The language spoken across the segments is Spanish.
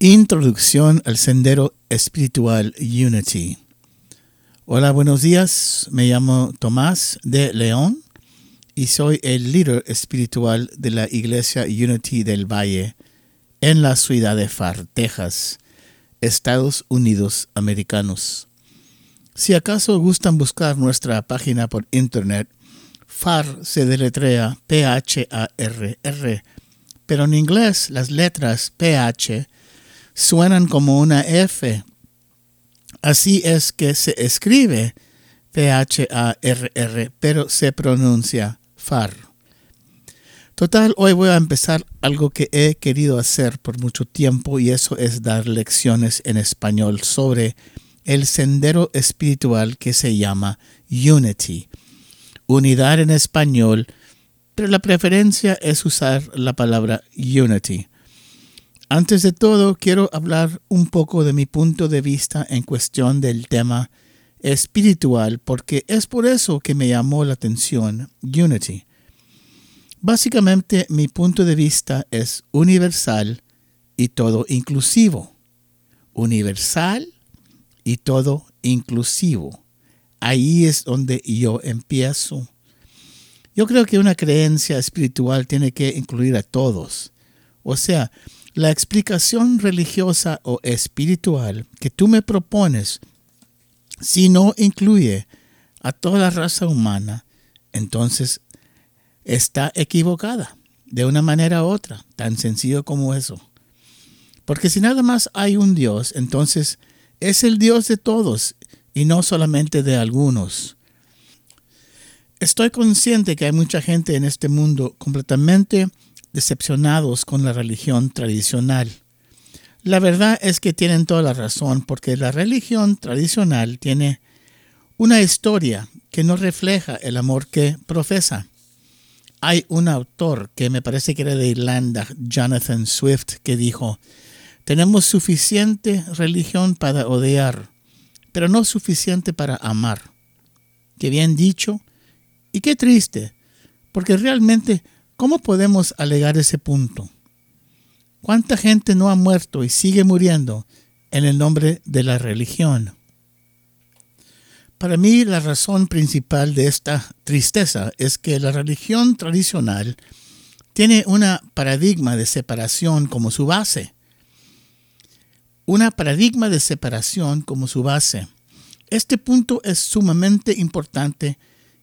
Introducción al Sendero Espiritual Unity. Hola, buenos días. Me llamo Tomás de León y soy el líder espiritual de la Iglesia Unity del Valle en la ciudad de Pharr, Texas, Estados Unidos Americanos. Si acaso gustan buscar nuestra página por internet, Pharr se deletrea P-H-A-R-R, pero en inglés las letras P-H suenan como una F. Así es que se escribe P-H-A-R-R, pero se pronuncia Pharr. Total, hoy voy a empezar algo que he querido hacer por mucho tiempo y eso es dar lecciones en español sobre el sendero espiritual que se llama Unity. Unidad en español, pero la preferencia es usar la palabra Unity. Antes de todo, quiero hablar un poco de mi punto de vista en cuestión del tema espiritual, porque es por eso que me llamó la atención Unity. Básicamente, mi punto de vista es universal y todo inclusivo. Universal y todo inclusivo. Ahí es donde yo empiezo. Yo creo que una creencia espiritual tiene que incluir a todos. O sea, la explicación religiosa o espiritual que tú me propones, si no incluye a toda la raza humana, entonces está equivocada de una manera u otra, tan sencillo como eso. Porque si nada más hay un Dios, entonces es el Dios de todos y no solamente de algunos. Estoy consciente que hay mucha gente en este mundo completamente decepcionados con la religión tradicional. La verdad es que tienen toda la razón porque la religión tradicional tiene una historia que no refleja el amor que profesa. Hay un autor que me parece que era de Irlanda, Jonathan Swift, que dijo: tenemos suficiente religión para odiar, pero no suficiente para amar. Qué bien dicho y qué triste, porque realmente ¿cómo podemos alegar ese punto? ¿Cuánta gente no ha muerto y sigue muriendo en el nombre de la religión? Para mí, la razón principal de esta tristeza es que la religión tradicional tiene un paradigma de separación como su base. Este punto es sumamente importante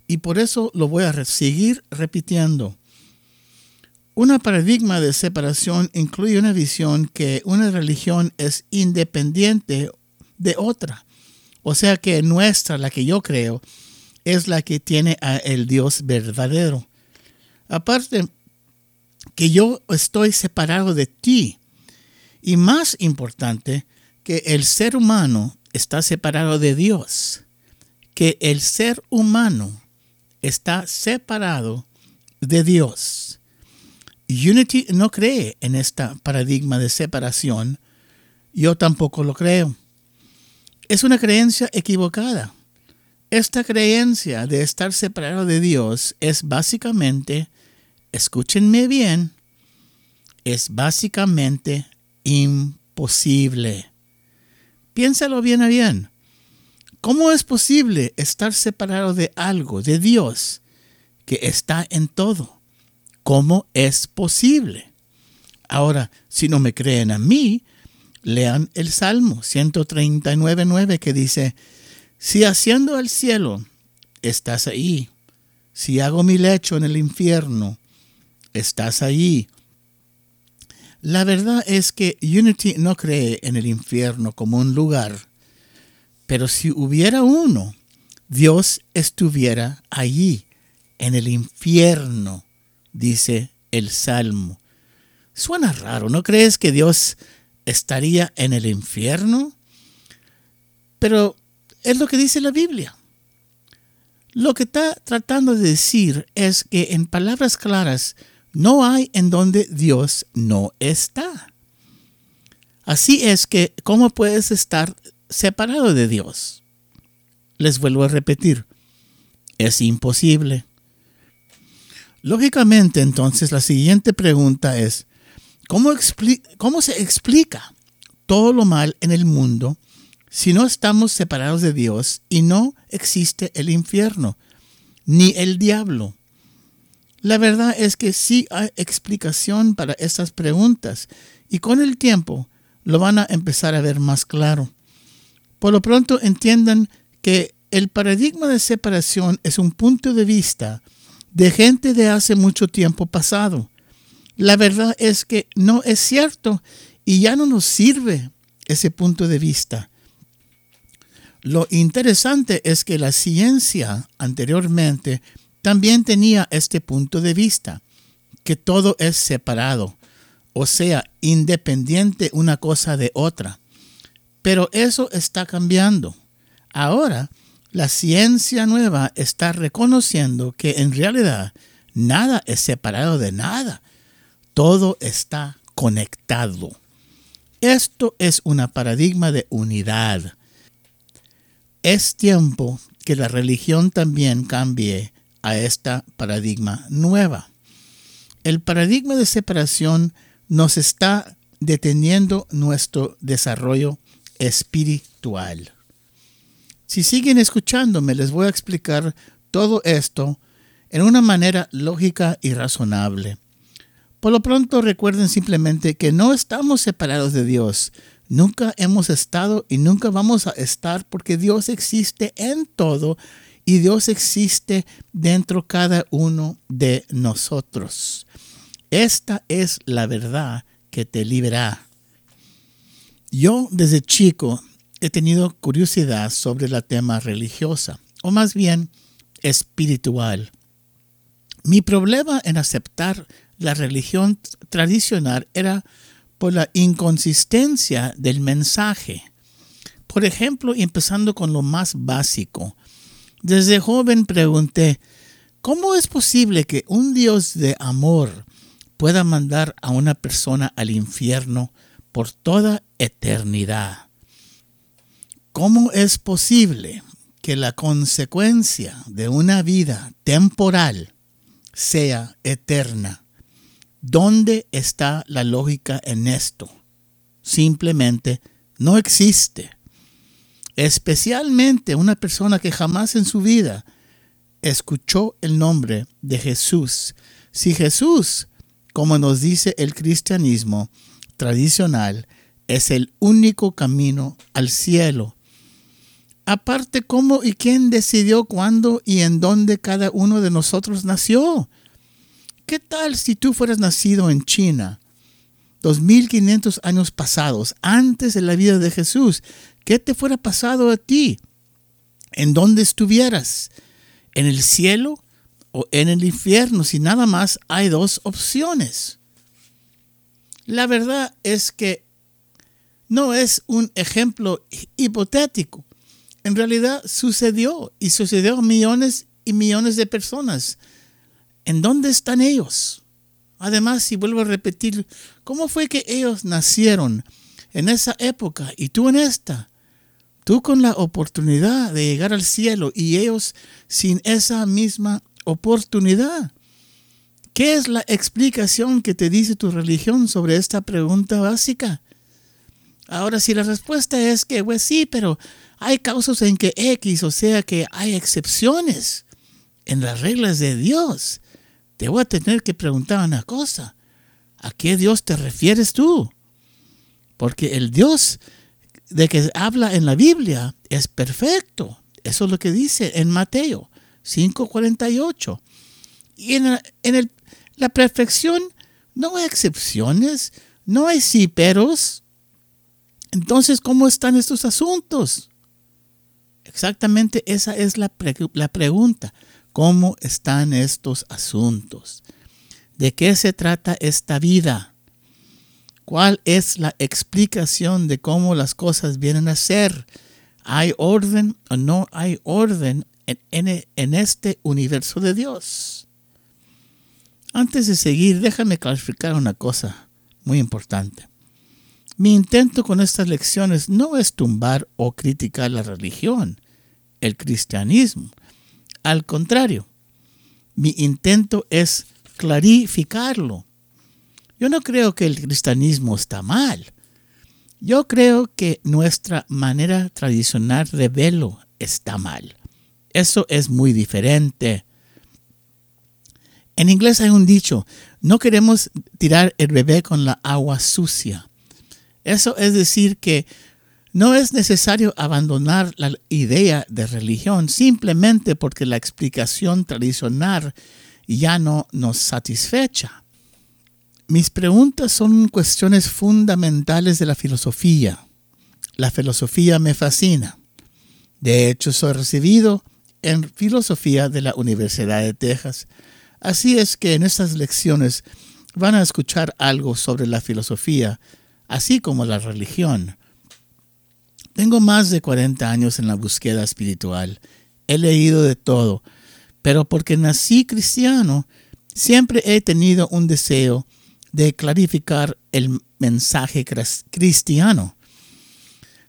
y por eso lo voy a seguir repitiendo. Un paradigma de separación incluye una visión que una religión es independiente de otra. O sea que nuestra, la que yo creo, es la que tiene a el Dios verdadero. Aparte que yo estoy separado de ti. Y más importante, que el ser humano está separado de Dios. Que el ser humano está separado de Dios. Unity no cree en este paradigma de separación. Yo tampoco lo creo. Es una creencia equivocada. Esta creencia de estar separado de Dios es básicamente, escúchenme bien, es básicamente imposible. Piénsalo bien a bien. ¿Cómo es posible estar separado de algo, de Dios, que está en todo? ¿Cómo es posible? Ahora, si no me creen a mí, lean el Salmo 139.9 que dice: si asciendo al cielo, estás ahí. Si hago mi lecho en el infierno, estás ahí. La verdad es que Unity no cree en el infierno como un lugar. Pero si hubiera uno, Dios estuviera allí, en el infierno. Dice el Salmo. Suena raro, ¿no crees que Dios estaría en el infierno? Pero es lo que dice la Biblia. Lo que está tratando de decir es que en palabras claras no hay en donde Dios no está. Así es que, ¿cómo puedes estar separado de Dios? Les vuelvo a repetir, es imposible. Lógicamente, entonces, la siguiente pregunta es, ¿cómo se explica todo lo mal en el mundo si no estamos separados de Dios, y no existe el infierno ni el diablo. La verdad es que sí hay explicación para estas preguntas, y con el tiempo lo van a empezar a ver más claro. Por lo pronto, entiendan que el paradigma de separación es un punto de vista de gente de hace mucho tiempo pasado. La verdad es que no es cierto y ya no nos sirve ese punto de vista. Lo interesante es que la ciencia anteriormente también tenía este punto de vista, que todo es separado, o sea, independiente una cosa de otra. Pero eso está cambiando. Ahora, la ciencia nueva está reconociendo que en realidad nada es separado de nada. Todo está conectado. Esto es un paradigma de unidad. Es tiempo que la religión también cambie a este paradigma nueva. El paradigma de separación nos está deteniendo nuestro desarrollo espiritual. Si siguen escuchándome, les voy a explicar todo esto en una manera lógica y razonable. Por lo pronto, recuerden simplemente que no estamos separados de Dios. Nunca hemos estado y nunca vamos a estar, porque Dios existe en todo y Dios existe dentro de cada uno de nosotros. Esta es la verdad que te liberará. Yo desde chico he tenido curiosidad sobre la tema religiosa, o más bien espiritual. Mi problema en aceptar la religión tradicional era por la inconsistencia del mensaje. Por ejemplo, empezando con lo más básico. Desde joven pregunté, ¿cómo es posible que un Dios de amor pueda mandar a una persona al infierno por toda eternidad? ¿Cómo es posible que la consecuencia de una vida temporal sea eterna? ¿Dónde está la lógica en esto? Simplemente no existe. Especialmente una persona que jamás en su vida escuchó el nombre de Jesús. Si Jesús, como nos dice el cristianismo tradicional, es el único camino al cielo. Aparte, ¿cómo y quién decidió cuándo y en dónde cada uno de nosotros nació? ¿Qué tal si tú fueras nacido en China 2500 años pasados, antes de la vida de Jesús? ¿Qué te fuera pasado a ti? ¿En dónde estuvieras? ¿En el cielo o en el infierno? Si nada más hay dos opciones. La verdad es que no es un ejemplo hipotético. En realidad sucedió, y sucedió a millones y millones de personas. ¿En dónde están ellos? Además, si vuelvo a repetir, ¿cómo fue que ellos nacieron en esa época y tú en esta? Tú con la oportunidad de llegar al cielo y ellos sin esa misma oportunidad. ¿Qué es la explicación que te dice tu religión sobre esta pregunta básica? Ahora, si la respuesta es que, pues sí, pero hay casos en que X, o sea que hay excepciones en las reglas de Dios, te voy a tener que preguntar una cosa. ¿A qué Dios te refieres tú? Porque el Dios de que habla en la Biblia es perfecto. Eso es lo que dice en Mateo 5.48. Y en la perfección no hay excepciones, no hay sí, peros. Entonces, ¿cómo están estos asuntos? Exactamente esa es la pregunta. ¿Cómo están estos asuntos? ¿De qué se trata esta vida? ¿Cuál es la explicación de cómo las cosas vienen a ser? ¿Hay orden o no hay orden en este universo de Dios? Antes de seguir, déjame clarificar una cosa muy importante. Mi intento con estas lecciones no es tumbar o criticar la religión, el cristianismo. Al contrario, mi intento es clarificarlo. Yo no creo que el cristianismo está mal. Yo creo que nuestra manera tradicional de verlo está mal. Eso es muy diferente. En inglés hay un dicho: no queremos tirar el bebé con la agua sucia. Eso es decir que no es necesario abandonar la idea de religión simplemente porque la explicación tradicional ya no nos satisfecha. Mis preguntas son cuestiones fundamentales de la filosofía. La filosofía me fascina. De hecho, soy recibido en filosofía de la Universidad de Texas. Así es que en estas lecciones van a escuchar algo sobre la filosofía, así como la religión. Tengo más de 40 años en la búsqueda espiritual. He leído de todo, pero porque nací cristiano, siempre he tenido un deseo de clarificar el mensaje cristiano.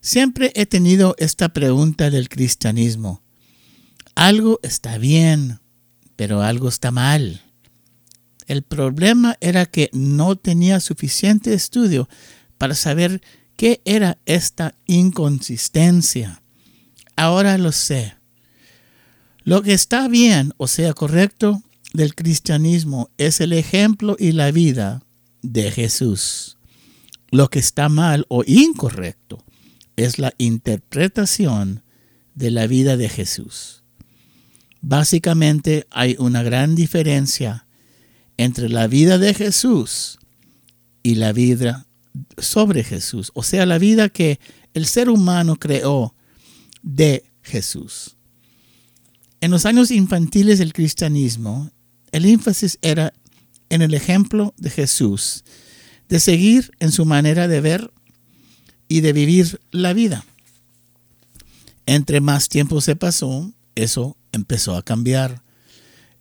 Siempre he tenido esta pregunta del cristianismo: algo está bien, pero algo está mal. El problema era que no tenía suficiente estudio para saber qué era esta inconsistencia. Ahora lo sé. Lo que está bien, o sea, correcto, del cristianismo es el ejemplo y la vida de Jesús. Lo que está mal o incorrecto es la interpretación de la vida de Jesús. Básicamente hay una gran diferencia entre la vida de Jesús y la vida sobre Jesús, o sea, la vida que el ser humano creó de Jesús. En los años infantiles del cristianismo, el énfasis era en el ejemplo de Jesús, de seguir en su manera de ver y de vivir la vida. Entre más tiempo se pasó, eso empezó a cambiar.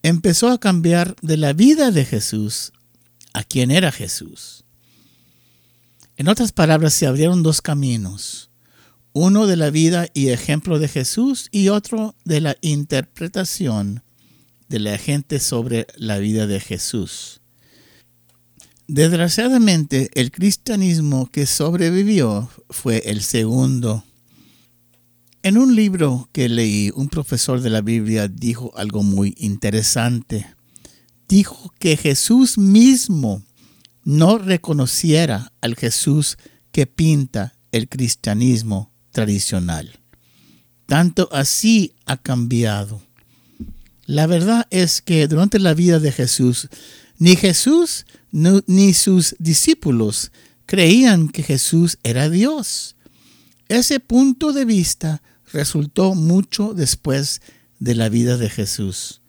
Empezó a cambiar de la vida de Jesús a quien era Jesús. En otras palabras, se abrieron dos caminos: uno de la vida y ejemplo de Jesús y otro de la interpretación de la gente sobre la vida de Jesús. Desgraciadamente, el cristianismo que sobrevivió fue el segundo. En un libro que leí, un profesor de la Biblia dijo algo muy interesante. Dijo que Jesús mismo no reconociera al Jesús que pinta el cristianismo tradicional. Tanto así ha cambiado. La verdad es que durante la vida de Jesús ni sus discípulos creían que Jesús era Dios. Ese punto de vista resultó mucho después de la vida de Jesús.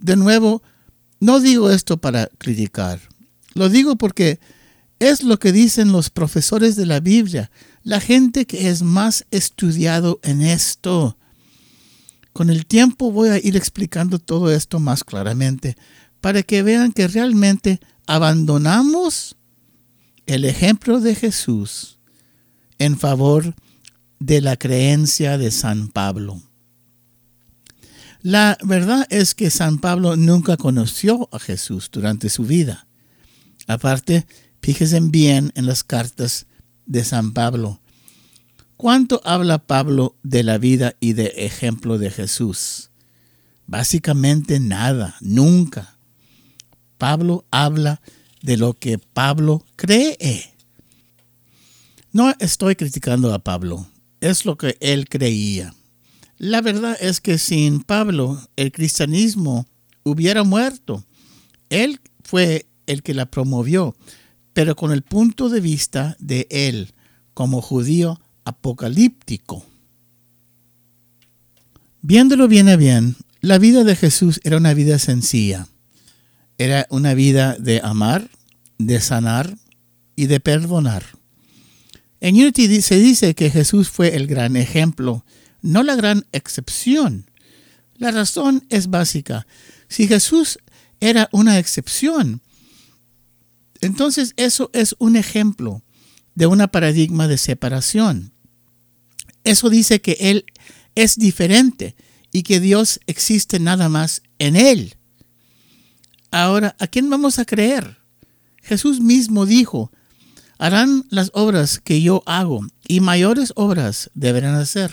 De nuevo, no digo esto para criticar. Lo digo porque es lo que dicen los profesores de la Biblia, la gente que es más estudiado en esto. Con el tiempo voy a ir explicando todo esto más claramente para que vean que realmente abandonamos el ejemplo de Jesús en favor de la creencia de San Pablo. La verdad es que San Pablo nunca conoció a Jesús durante su vida. Aparte, fíjense bien en las cartas de San Pablo. ¿Cuánto habla Pablo de la vida y de ejemplo de Jesús? Básicamente nada, nunca. Pablo habla de lo que Pablo cree. No estoy criticando a Pablo, es lo que él creía. La verdad es que sin Pablo el cristianismo hubiera muerto. Él fue el que la promovió, pero con el punto de vista de él como judío apocalíptico. Viéndolo bien a bien, la vida de Jesús era una vida sencilla. Era una vida de amar, de sanar y de perdonar. En Unity se dice que Jesús fue el gran ejemplo, no la gran excepción. La razón es básica. Si Jesús era una excepción, entonces eso es un ejemplo de un paradigma de separación. Eso dice que Él es diferente y que Dios existe nada más en Él. Ahora, ¿a quién vamos a creer? Jesús mismo dijo: harán las obras que yo hago, y mayores obras deberán hacer.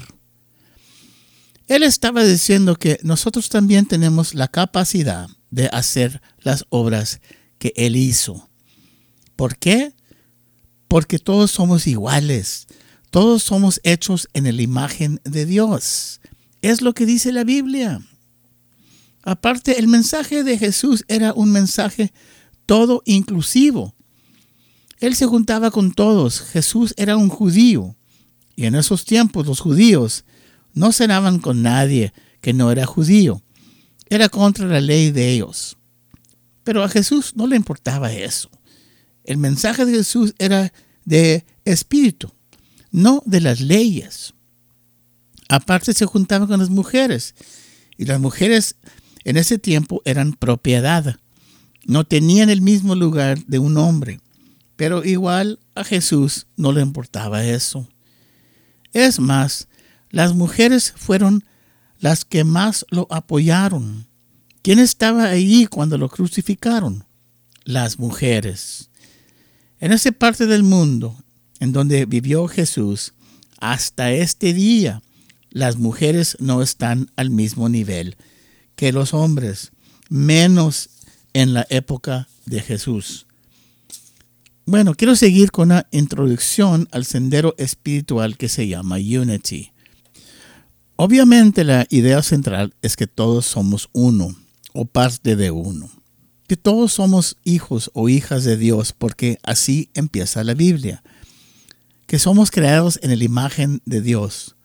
Él estaba diciendo que nosotros también tenemos la capacidad de hacer las obras que Él hizo. ¿Por qué? Porque todos somos iguales. Todos somos hechos en la imagen de Dios. Es lo que dice la Biblia. Aparte, el mensaje de Jesús era un mensaje todo inclusivo. Él se juntaba con todos. Jesús era un judío. Y en esos tiempos los judíos no cenaban con nadie que no era judío. Era contra la ley de ellos. Pero a Jesús no le importaba eso. El mensaje de Jesús era de espíritu, no de las leyes. Aparte se juntaban con las mujeres. Y las mujeres en ese tiempo eran propiedad. No tenían el mismo lugar de un hombre. Pero igual a Jesús no le importaba eso. Es más, las mujeres fueron las que más lo apoyaron. ¿Quién estaba ahí cuando lo crucificaron? Las mujeres. En esa parte del mundo en donde vivió Jesús, hasta este día, las mujeres no están al mismo nivel que los hombres, menos en la época de Jesús. Bueno, quiero seguir con una introducción al sendero espiritual que se llama Unity. Obviamente la idea central es que todos somos uno o parte de uno. Que todos somos hijos o hijas de Dios porque así empieza la Biblia. Que somos creados en la imagen de Dios.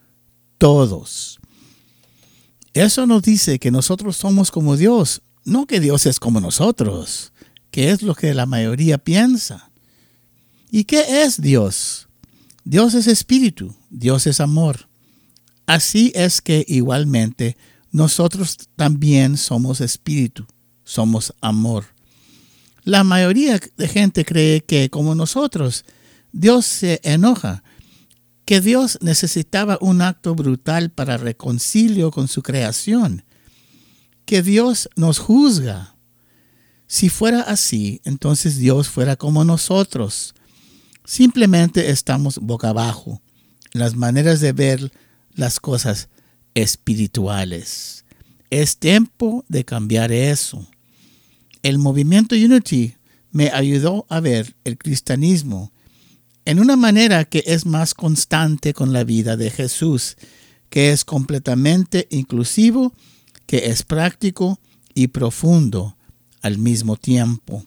Todos. Eso nos dice que nosotros somos como Dios, no que Dios es como nosotros, que es lo que la mayoría piensa. ¿Y qué es Dios? Dios es espíritu, Dios es amor. Así es que igualmente nosotros también somos espíritu, somos amor. La mayoría de gente cree que como nosotros, Dios se enoja, que Dios necesitaba un acto brutal para reconcilio con su creación, que Dios nos juzga. Si fuera así, entonces Dios fuera como nosotros. Simplemente estamos boca abajo en las maneras de ver las cosas espirituales. Es tiempo de cambiar eso. El movimiento Unity me ayudó a ver el cristianismo en una manera que es más constante con la vida de Jesús, que es completamente inclusivo, que es práctico y profundo al mismo tiempo.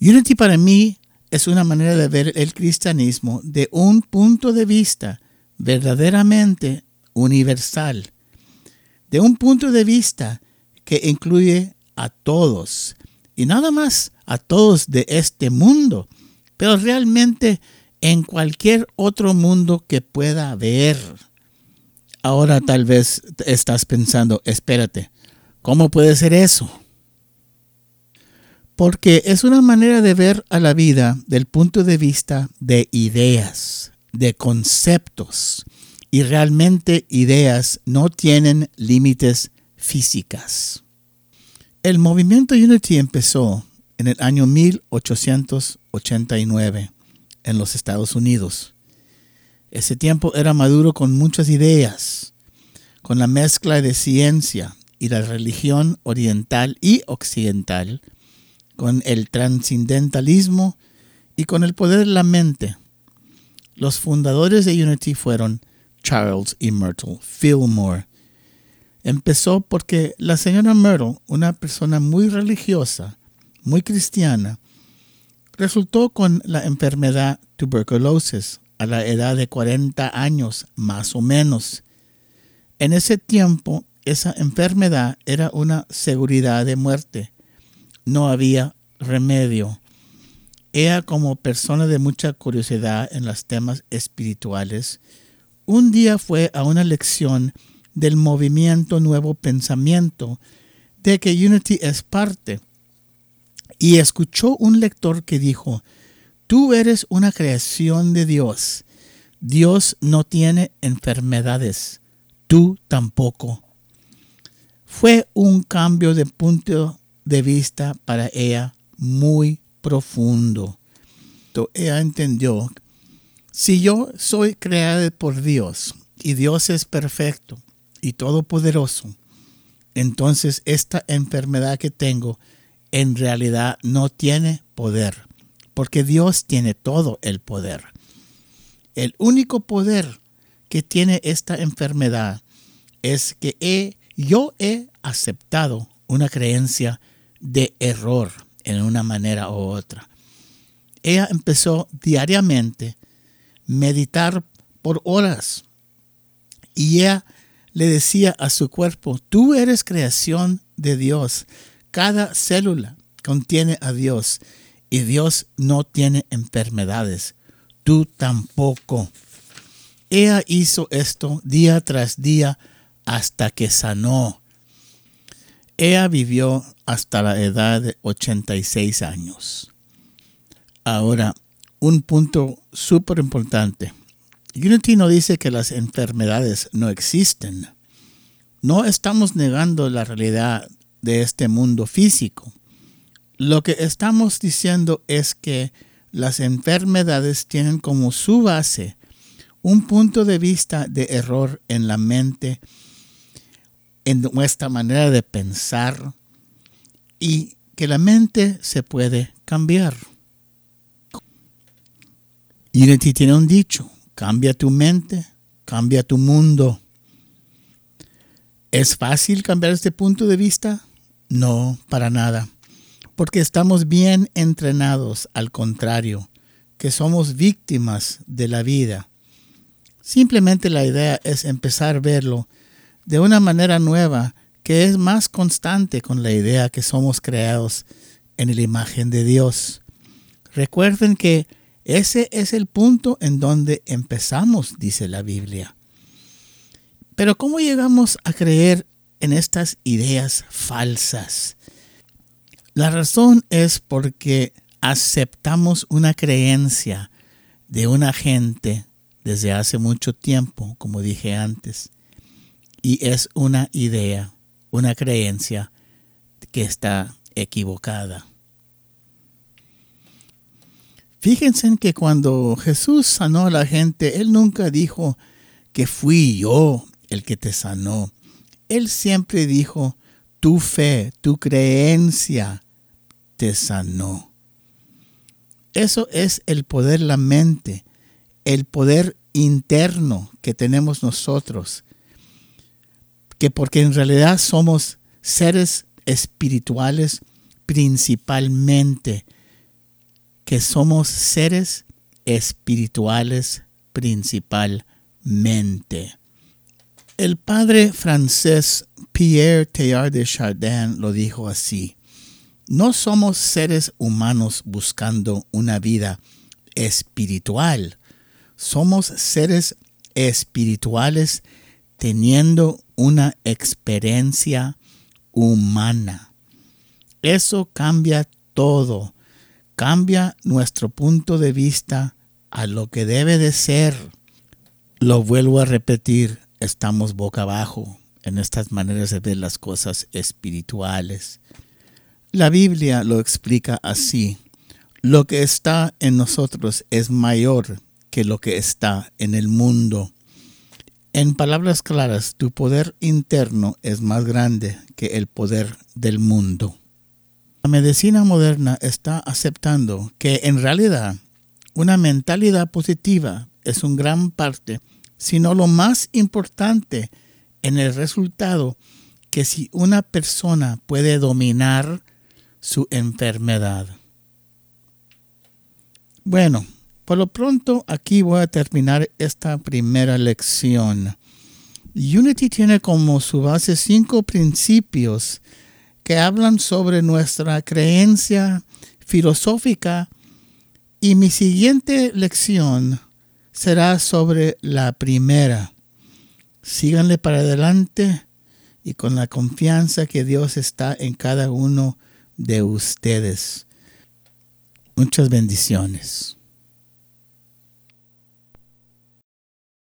Unity para mí es una manera de ver el cristianismo de un punto de vista verdaderamente universal, de un punto de vista que incluye a todos, y nada más a todos de este mundo, pero realmente en cualquier otro mundo que pueda haber. Ahora tal vez estás pensando, espérate, ¿cómo puede ser eso? Porque es una manera de ver a la vida del punto de vista de ideas, de conceptos, y realmente ideas no tienen límites físicas. El movimiento Unity empezó en el año 1889 en los Estados Unidos. Ese tiempo era maduro con muchas ideas, con la mezcla de ciencia y la religión oriental y occidental, con el transcendentalismo y con el poder de la mente. Los fundadores de Unity fueron Charles y Myrtle Fillmore. Empezó porque la señora Myrtle, una persona muy religiosa, muy cristiana, resultó con la enfermedad tuberculosis a la edad de 40 años más o menos. En ese tiempo, esa enfermedad era una seguridad de muerte. No había remedio. Ella, como persona de mucha curiosidad en los temas espirituales, un día fue a una lección del movimiento Nuevo Pensamiento de que Unity es parte y escuchó un lector que dijo, tú eres una creación de Dios. Dios no tiene enfermedades. Tú tampoco. Fue un cambio de punto de vista para ella muy profundo. esto, ella entendió, si yo soy creada por Dios y Dios es perfecto y todopoderoso, entonces esta enfermedad que tengo en realidad no tiene poder, porque Dios tiene todo el poder. El único poder que tiene esta enfermedad es que yo he aceptado una creencia de error en una manera u otra. Ella empezó diariamente a meditar por horas y ella le decía a su cuerpo, tú eres creación de Dios. Cada célula contiene a Dios y Dios no tiene enfermedades. Tú tampoco. Ella hizo esto día tras día hasta que sanó. Ella vivió hasta la edad de 86 años. Ahora, un punto súper importante. Unity no dice que las enfermedades no existen. No estamos negando la realidad de este mundo físico. Lo que estamos diciendo es que las enfermedades tienen como su base un punto de vista de error en la mente, en nuestra manera de pensar, y que la mente se puede cambiar. Unity tiene un dicho, cambia tu mente, cambia tu mundo. ¿Es fácil cambiar este punto de vista? No, para nada, porque estamos bien entrenados, al contrario, que somos víctimas de la vida. Simplemente la idea es empezar a verlo de una manera nueva que es más constante con la idea que somos creados en la imagen de Dios. Recuerden que ese es el punto en donde empezamos, dice la Biblia. Pero ¿cómo llegamos a creer en estas ideas falsas? La razón es porque aceptamos una creencia de una gente desde hace mucho tiempo, como dije antes, y es una idea, una creencia que está equivocada. Fíjense en que cuando Jesús sanó a la gente, Él nunca dijo que fui yo el que te sanó. Él siempre dijo, tu fe, tu creencia te sanó. Eso es el poder de la mente. El poder interno que tenemos nosotros, que porque en realidad somos seres espirituales principalmente, El padre francés Pierre Teilhard de Chardin lo dijo así: no somos seres humanos buscando una vida espiritual. Somos seres espirituales teniendo una experiencia humana. Eso cambia todo. Cambia nuestro punto de vista a lo que debe de ser. Lo vuelvo a repetir, estamos boca abajo en estas maneras de ver las cosas espirituales. La Biblia lo explica así. Lo que está en nosotros es mayor que lo que está en el mundo. En palabras claras, tu poder interno es más grande que el poder del mundo. La medicina moderna está aceptando que en realidad una mentalidad positiva es una gran parte, sino lo más importante en el resultado, que si una persona puede dominar su enfermedad. Bueno, por lo pronto, aquí voy a terminar esta primera lección. Unity tiene como su base 5 principios que hablan sobre nuestra creencia filosófica, y mi siguiente lección será sobre la primera. Síganle para adelante y con la confianza que Dios está en cada uno de ustedes. Muchas bendiciones.